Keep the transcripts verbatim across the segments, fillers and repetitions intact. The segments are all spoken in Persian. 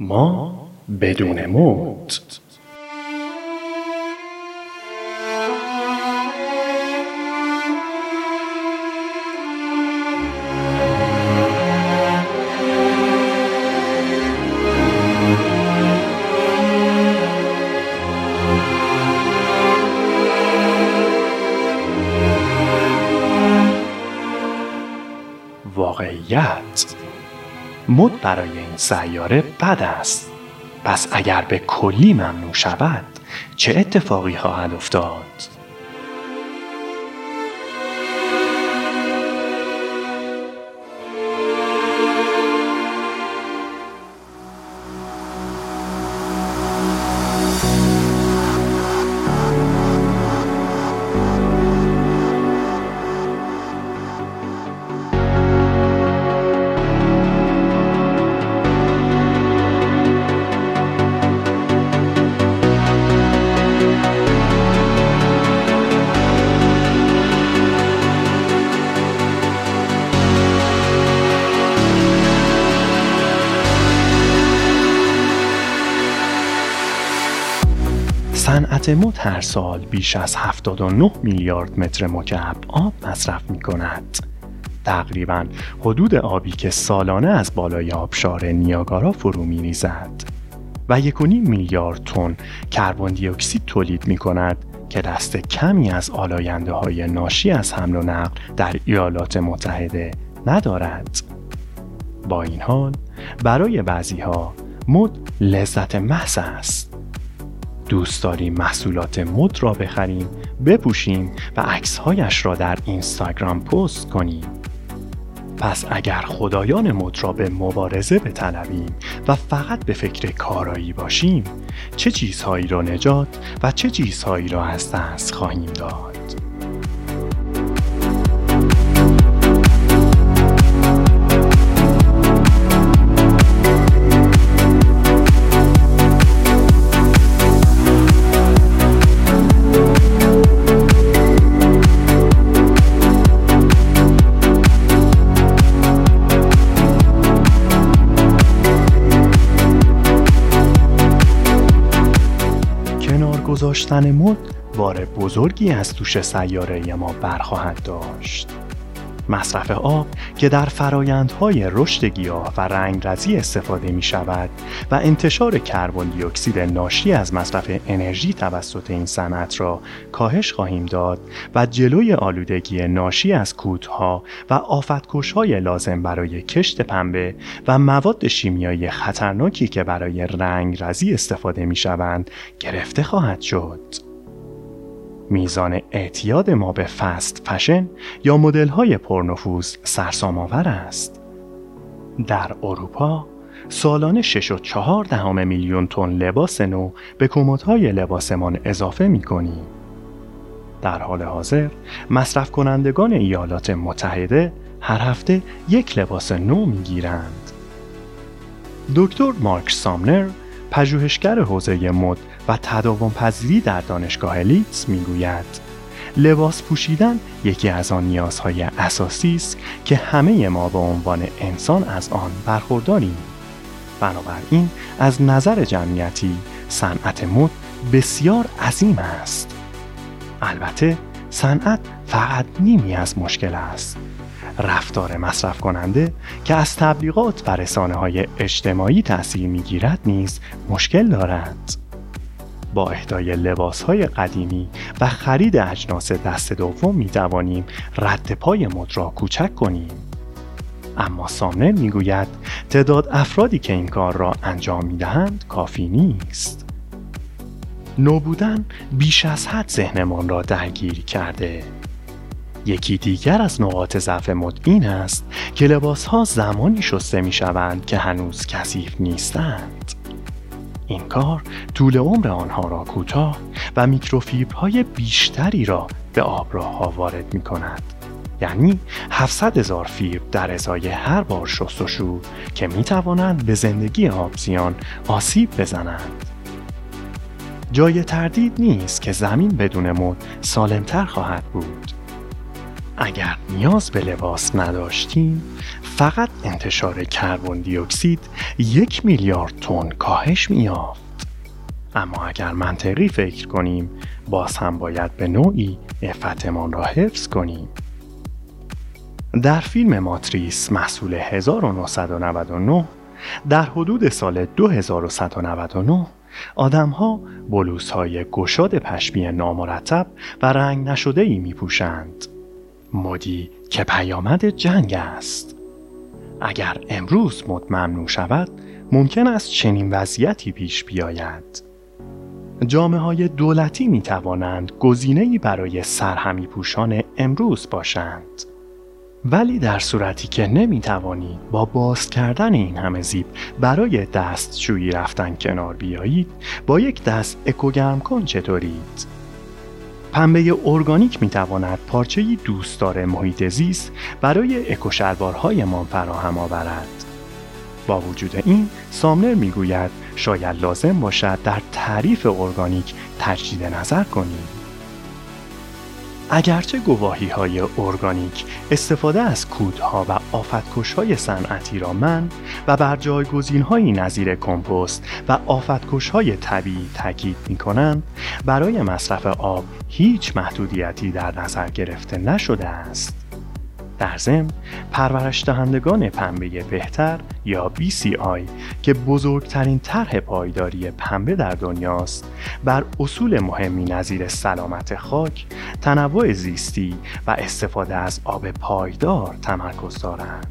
ما بدون موت. واقعیت مد برای این سیاره بد است، پس اگر به کلی ممنوع شود چه اتفاقی خواهد افتاد؟ صنعت مد هر سال بیش از هفتاد و نه میلیارد متر مکعب آب مصرف می کند. تقریباً حدود آبی که سالانه از بالای آبشار نیاگارا فرو می ریزد و یک و نیم میلیارد تن کربن دی اکسید تولید می کند که دست کمی از آلاینده های ناشی از حمل و نقل در ایالات متحده ندارد. با این حال برای بعضی ها مد لذت محض است. دوست داریم محصولات مد را بخریم، بپوشیم و عکس‌هایش را در اینستاگرام پست کنیم. پس اگر خدایان مد را به مبارزه بطلبیم و فقط به فکر کارایی باشیم، چه چیزهایی را نجات و چه چیزهایی را از دست خواهیم داد؟ گذاشتن مد بار بزرگی از دوش سیاره ما برخواهد داشت. مصرف آب که در فرایندهای رشد گیاه و رنگرزی استفاده می شود و انتشار کربن دی اکسید ناشی از مصرف انرژی توسط این صنعت را کاهش خواهیم داد و جلوی آلودگی ناشی از کودها و آفتکش‌های لازم برای کشت پنبه و مواد شیمیایی خطرناکی که برای رنگرزی استفاده می شوند گرفته خواهد شد. میزان اعتیاد ما به فست فشن یا مدل‌های پرنفوذ سرسام‌آور است. در اروپا سالانه شش و چهار دهم میلیون تن لباس نو به کمدهای لباسمان اضافه می‌کنیم. در حال حاضر مصرف کنندگان ایالات متحده هر هفته یک لباس نو می‌گیرند. دکتر مارک سامنر، پژوهشگر حوزه مد و تداوم‌پذیری در دانشگاه لیدز میگوید لباس پوشیدن یکی از آن نیازهای اساسی است که همه ما به عنوان انسان از آن برخورداریم. بنابراین از نظر جمعیتی صنعت مد بسیار عظیم است. البته صنعت فقط نیمی از مشکل است. رفتار مصرف کننده که از تبلیغات و رسانه‌های اجتماعی تأثیر می‌گیرد نیز مشکل دارد. با اهدای لباس‌های قدیمی و خرید اجناس دست دوم می‌توانیم رد پای مد را کوچک کنیم. اما سامنر می‌گوید تعداد افرادی که این کار را انجام می‌دهند کافی نیست. نوبودن بیش از حد ذهنمان را درگیر کرده. یکی دیگر از نقاط ضعف مد این است که لباس‌ها زمانی شسته می‌شوند که هنوز کثیف نیستند. این کار طول عمر آنها را کوتاه و میکروفیبرهای بیشتری را به آبراه‌ها وارد می‌کند. یعنی هفتصد هزار فیبر در ازای هر بار شستشو که می‌توانند به زندگی آبزیان آسیب بزنند. جای تردید نیست که زمین بدون مد سالم‌تر خواهد بود. اگر نیاز به لباس نداشتیم، فقط انتشار کربن دی اکسید یک میلیارد تن کاهش می‌یافت. اما اگر منطقی فکر کنیم، باز هم باید به نوعی عفتمان را حفظ کنیم. در فیلم ماتریس محصول هزار و نهصد و نود و نه، در حدود سال دو هزار و صد و نود و نه آدم‌ها بلوزهای گشاد پشمی نامرتب و رنگ نشده‌ای می‌پوشند. مدی که پیامد جنگ است. اگر امروز مد ممنوع شود، ممکن است چنین وضعیتی پیش بیاید. جامعه‌های دولتی می‌توانند گزینه‌ای برای سرهمی پوشان امروز باشند. ولی در صورتی که نمی‌توانید با باز کردن این همه زیپ برای دستشویی رفتن کنار بیایید، با یک دست اکوگرم کن چطورید؟ پنبه ارگانیک می‌تواند پارچه‌ای دوستدار محیط زیست برای اکوشلوارهایمان فراهم آورد. با وجود این، سامنر می‌گوید شاید لازم باشد در تعریف ارگانیک تجدید نظر کنید. اگرچه گواهی‌های ارگانیک استفاده از کودها و آفتکش‌های صنعتی را منع و بر جایگزین‌هایی نظیر کمپوست و آفتکش‌های طبیعی تاکید می‌کنند، برای مصرف آب هیچ محدودیتی در نظر گرفته نشده است. در ضمن، پرورش دهندگان پنبه بهتر یا بی سی آی که بزرگترین طرح پایداری پنبه در دنیاست، بر اصول مهمی نظیر سلامت خاک، تنوع زیستی و استفاده از آب پایدار تمرکز دارند.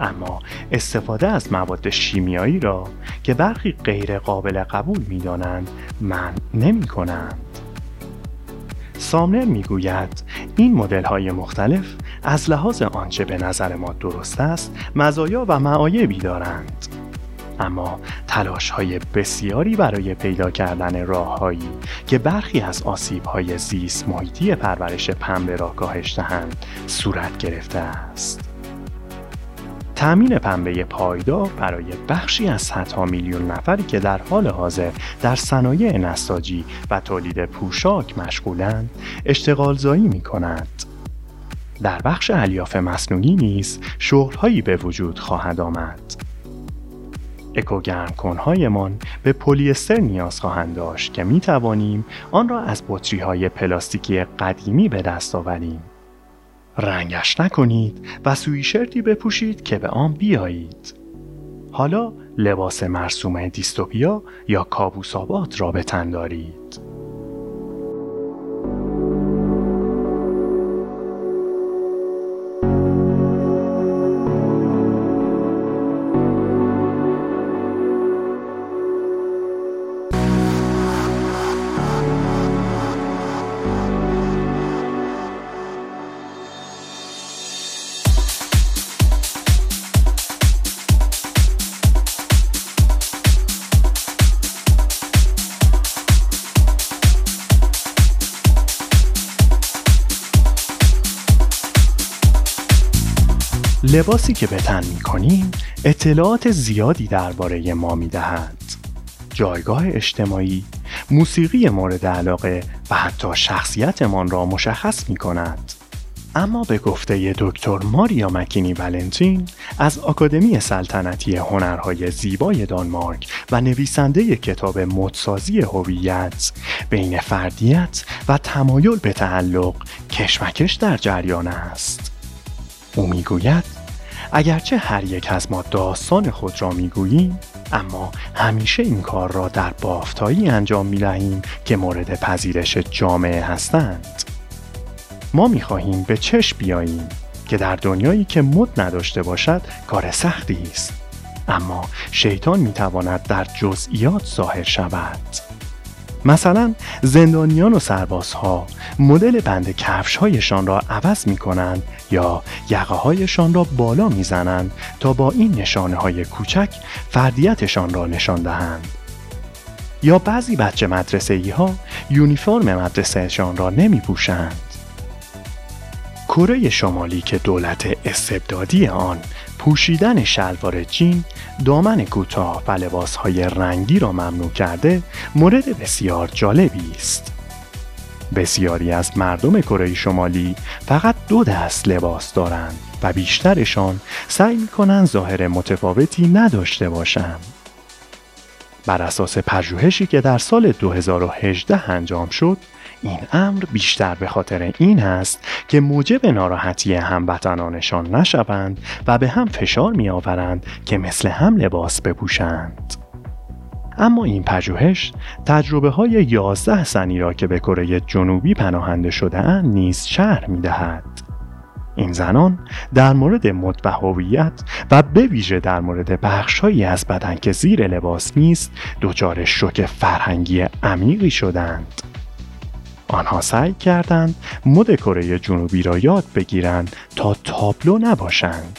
اما استفاده از مواد شیمیایی را که برخی غیر قابل قبول می دانند منع نمی کنند. سامنر میگوید این مدل‌های مختلف از لحاظ آنچه به نظر ما درست است مزایا و معایبی دارند، اما تلاش‌های بسیاری برای پیدا کردن راه‌هایی که برخی از آسیب‌های زیست محیطی پرورش پنبه را کاهش دهند صورت گرفته است. تامین پنبه پایدار برای بخشی از صدها میلیون نفری که در حال حاضر در صنایع نساجی و تولید پوشاک مشغولند، اشتغال زایی می‌کند. در بخش الیاف مصنوعی نیز شغل‌هایی به وجود خواهد آمد. اکوگرم‌کن‌هایمان به پلی‌استر نیاز خواهند داشت که می‌توانیم آن را از بطری‌های پلاستیکی قدیمی به دست آوریم. رنگش نکنید و سویشرتی بپوشید که به آن بیایید. حالا لباس مرسوم دیستوپیا یا کابوس‌آباد را به تن دارید. لباسی که به تن می‌کنیم اطلاعات زیادی درباره ما می‌دهد. جایگاه اجتماعی، موسیقی مورد علاقه و حتی شخصیتمان را مشخص می‌کند. اما به گفته دکتر ماریا مکینی ولنتین از آکادمی سلطنتی هنرهای زیبای دانمارک و نویسنده کتاب مدسازی هویت، بین فردیت و تمایل به تعلق کشمکش در جریان است. او میگوید اگرچه هر یک از ما داستان خود را میگوییم، اما همیشه این کار را در بافتایی انجام میدهیم که مورد پذیرش جامعه هستند. ما میخواهیم به چشم بیاییم که در دنیایی که مد نداشته باشد کار سختی است، اما شیطان میتواند در جزئیات ظاهر شود. مثلا زندانیان و سربازها مدل بند کفش‌هایشان را عوض می‌کنند یا یقه‌هایشان را بالا می‌زنند تا با این نشانه‌های کوچک فردیتشان را نشان دهند. یا بعضی بچه مدرسه‌ای‌ها یونیفرم مدرسه‌شان را نمی‌پوشند. کره شمالی که دولت استبدادی آن پوشیدن شلوار جین، دامن کوتاه و لباس‌های رنگی را ممنوع کرده، مورد بسیار جالبی است. بسیاری از مردم کره شمالی فقط دو دست لباس دارند و بیشترشان سعی می‌کنند ظاهر متفاوتی نداشته باشند. بر اساس پژوهشی که در سال دو هزار و هجده انجام شد، این امر بیشتر به خاطر این است که موجب ناراحتی هموطنانشان نشوند و به هم فشار می‌آورند که مثل هم لباس بپوشند. اما این پژوهش تجربه‌های یازده زنی را که به کره جنوبی پناهنده شده‌اند نیز شرح می‌دهد. این زنان در مورد مد و هویت و به ویژه در مورد بخش‌هایی از بدن که زیر لباس نیست دچار شوک فرهنگی عمیقی شدند. آنها سعی کردند مد کره جنوبی را یاد بگیرند تا تابلو نباشند.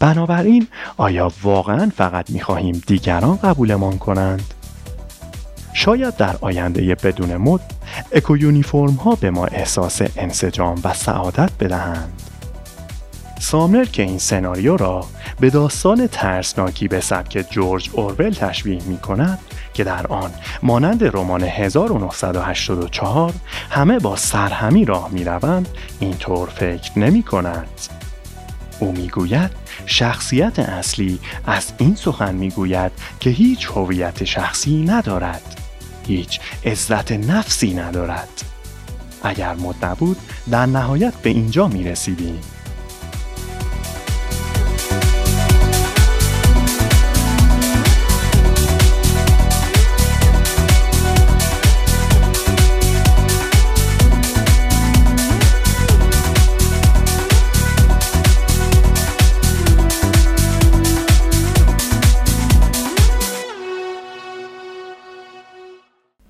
بنابراین آیا واقعاً فقط می‌خواهیم دیگران قبولمان کنند؟ شاید در آینده بدون مد، اکو یونیفرم ها به ما احساس انسجام و سعادت بدهند. سامنر که این سناریو را به داستان ترسناکی به سبک جورج اورول تشبیه می کند که در آن مانند رمان هزار و نهصد و هشتاد و چهار همه با سرهمی راه می روند، اینطور فکر نمی کند. او می گوید شخصیت اصلی از این سخن می گوید که هیچ هویت شخصی ندارد، هیچ عزت نفسی ندارد. اگر مد نبود در نهایت به اینجا می رسیدیم.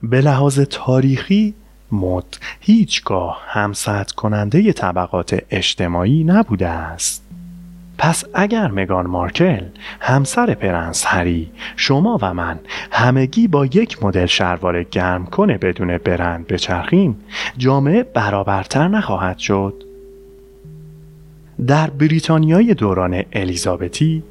به لحاظ تاریخی مد هیچگاه همسد کننده طبقات اجتماعی نبوده است. پس اگر مگان مارکل، همسر پرنس هری، شما و من همگی با یک مدل شلوار گرم کنه بدون برند بچرخیم، جامعه برابرتر نخواهد شد؟ در بریتانیای دوران الیزابتی،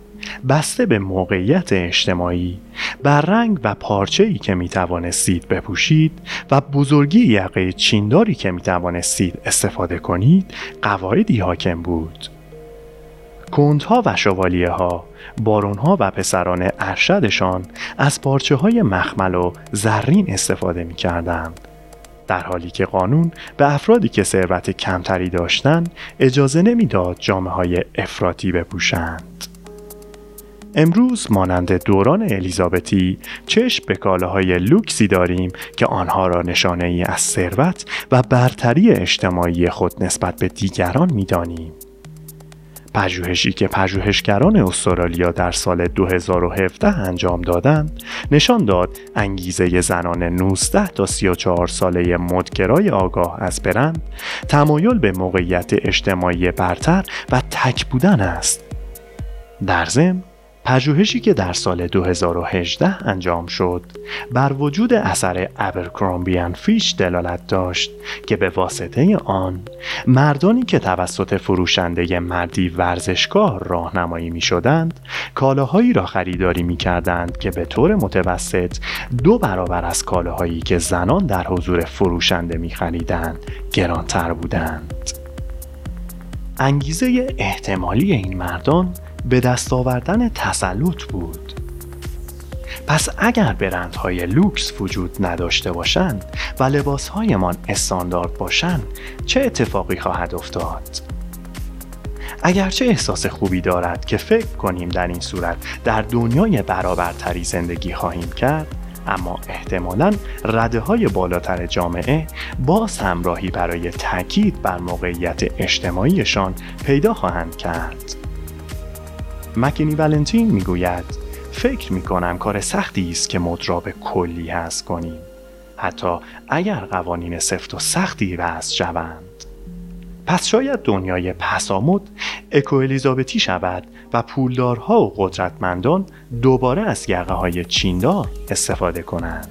بسته به موقعیت اجتماعی، بر رنگ و پارچه‌ای که می‌توانستید بپوشید و بزرگی یقه چینداری که می‌توانستید استفاده کنید، قواعدی حاکم بود. کنت‌ها و شوالیه‌ها، بارون‌ها و پسران ارشدشان از پارچه‌های مخمل و زرین استفاده می‌کردند، در حالی که قانون به افرادی که ثروت کمتری داشتند اجازه نمی‌داد جامه‌های افراطی بپوشند. امروز مانند دوران الیزابتی چشم به کالاهای لوکسی داریم که آنها را نشانه‌ای از ثروت و برتری اجتماعی خود نسبت به دیگران می‌دانیم. پژوهشی که پژوهشگران استرالیا در سال دو هزار و هفده انجام دادند نشان داد انگیزه زنان نوزده تا سی و چهار ساله مدگرای آگاه از برند تمایل به موقعیت اجتماعی برتر و تک بودن است. در ضمن پژوهشی که در سال دو هزار و هجده انجام شد، بر وجود اثر ابرکرامبی اند فیچ دلالت داشت که به واسطه آن، مردانی که توسط فروشنده مردی ورزشگاه راهنمایی می‌شدند، کالاهایی را خریداری می‌کردند که به طور متوسط دو برابر از کالاهایی که زنان در حضور فروشنده می‌خریدند، گرانتر بودند. انگیزه احتمالی این مردان به دست آوردن تسلط بود. پس اگر برندهای لوکس وجود نداشته باشند و لباسهایمان استاندارد باشند، چه اتفاقی خواهد افتاد؟ اگرچه احساس خوبی دارد که فکر کنیم در این صورت در دنیای برابرتری زندگی خواهیم کرد، اما احتمالاً رده‌های بالاتر جامعه باز همراهی برای تاکید بر موقعیت اجتماعیشان پیدا خواهند کرد. مکینی ولنتین میگوید فکر میکنم کار سختی است که مد را به کلی حذف کنیم، حتی اگر قوانین سفت و سختی وضع شوند. پس شاید دنیای پسامد اکو الیزابتی شود و پولدارها و قدرتمندان دوباره از یقه های چیندار استفاده کنند.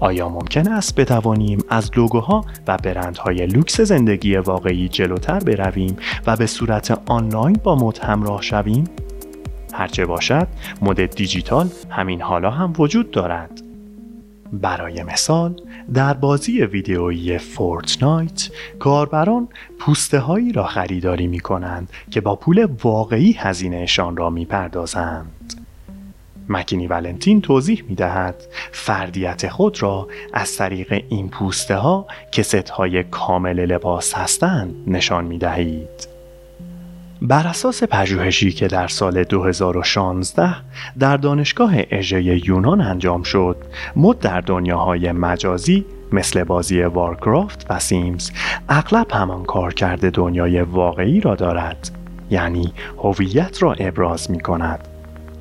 آیا ممکن است بتوانیم از لوگوها و برندهای لوکس زندگی واقعی جلوتر برویم و به صورت آنلاین با مد همراه شویم؟ هرچه باشد، مد دیجیتال همین حالا هم وجود دارد. برای مثال در بازی ویدیویی فورتنایت کاربران پوسته هایی را خریداری می کنند که با پول واقعی هزینهشان را می پردازند. مکینی ولنتین توضیح می دهد فردیت خود را از طریق این پوسته ها که ست های کامل لباس هستند نشان می دهید. بر اساس پژوهشی که در سال دو هزار و شانزده در دانشگاه اژه یونان انجام شد، مد در دنیاهای مجازی مثل بازی وارکرافت و سیمز اغلب همان کارکرد دنیای واقعی را دارد، یعنی هویت را ابراز می کند،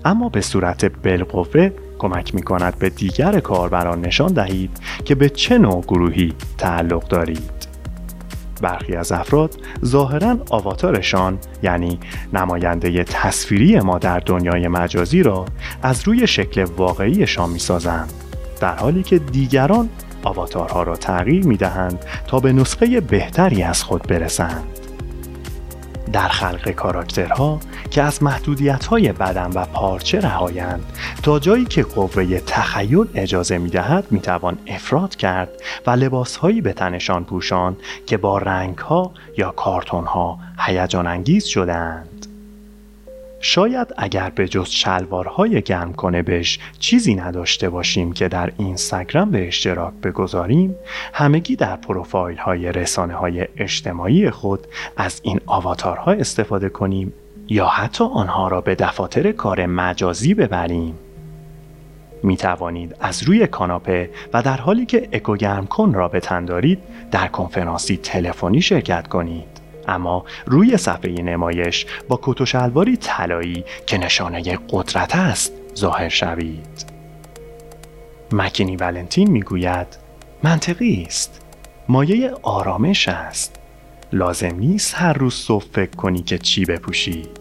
اما به صورت بالقوه کمک می کند به دیگر کاربران نشان دهید که به چه نوع گروهی تعلق دارید. برخی از افراد ظاهراً آواتارشان، یعنی نماینده تصویری ما در دنیای مجازی، را از روی شکل واقعیشان می‌سازند، در حالی که دیگران آواتارها را تغییر می‌دهند تا به نسخه بهتری از خود برسند. در خلق کاراکترها که از محدودیت‌های بدن و پارچه رهایند تا جایی که قوه تخیل اجازه می‌دهد می‌توان افراد کرد و لباس‌هایی به تنشان پوشان که با رنگ‌ها یا کارتون‌ها هیجان‌انگیز شده‌اند. شاید اگر به جز شلوارهای گرمکنه بش چیزی نداشته باشیم که در اینستاگرام به اشتراک بگذاریم، همگی در پروفایل های رسانه های اجتماعی خود از این آواتارها استفاده کنیم یا حتی آنها را به دفاتر کار مجازی ببریم. می توانید از روی کاناپه و در حالی که اکو گرمکن را به تن دارید در کنفرانسی تلفنی شرکت کنید، اما روی صفحه نمایش با کت و شلواری طلایی که نشانه قدرت است ظاهر شوید. مکینی ولنتین میگوید منطقی است، مایه آرامش است، لازم نیست هر روز صبح فکر کنی که چی بپوشی.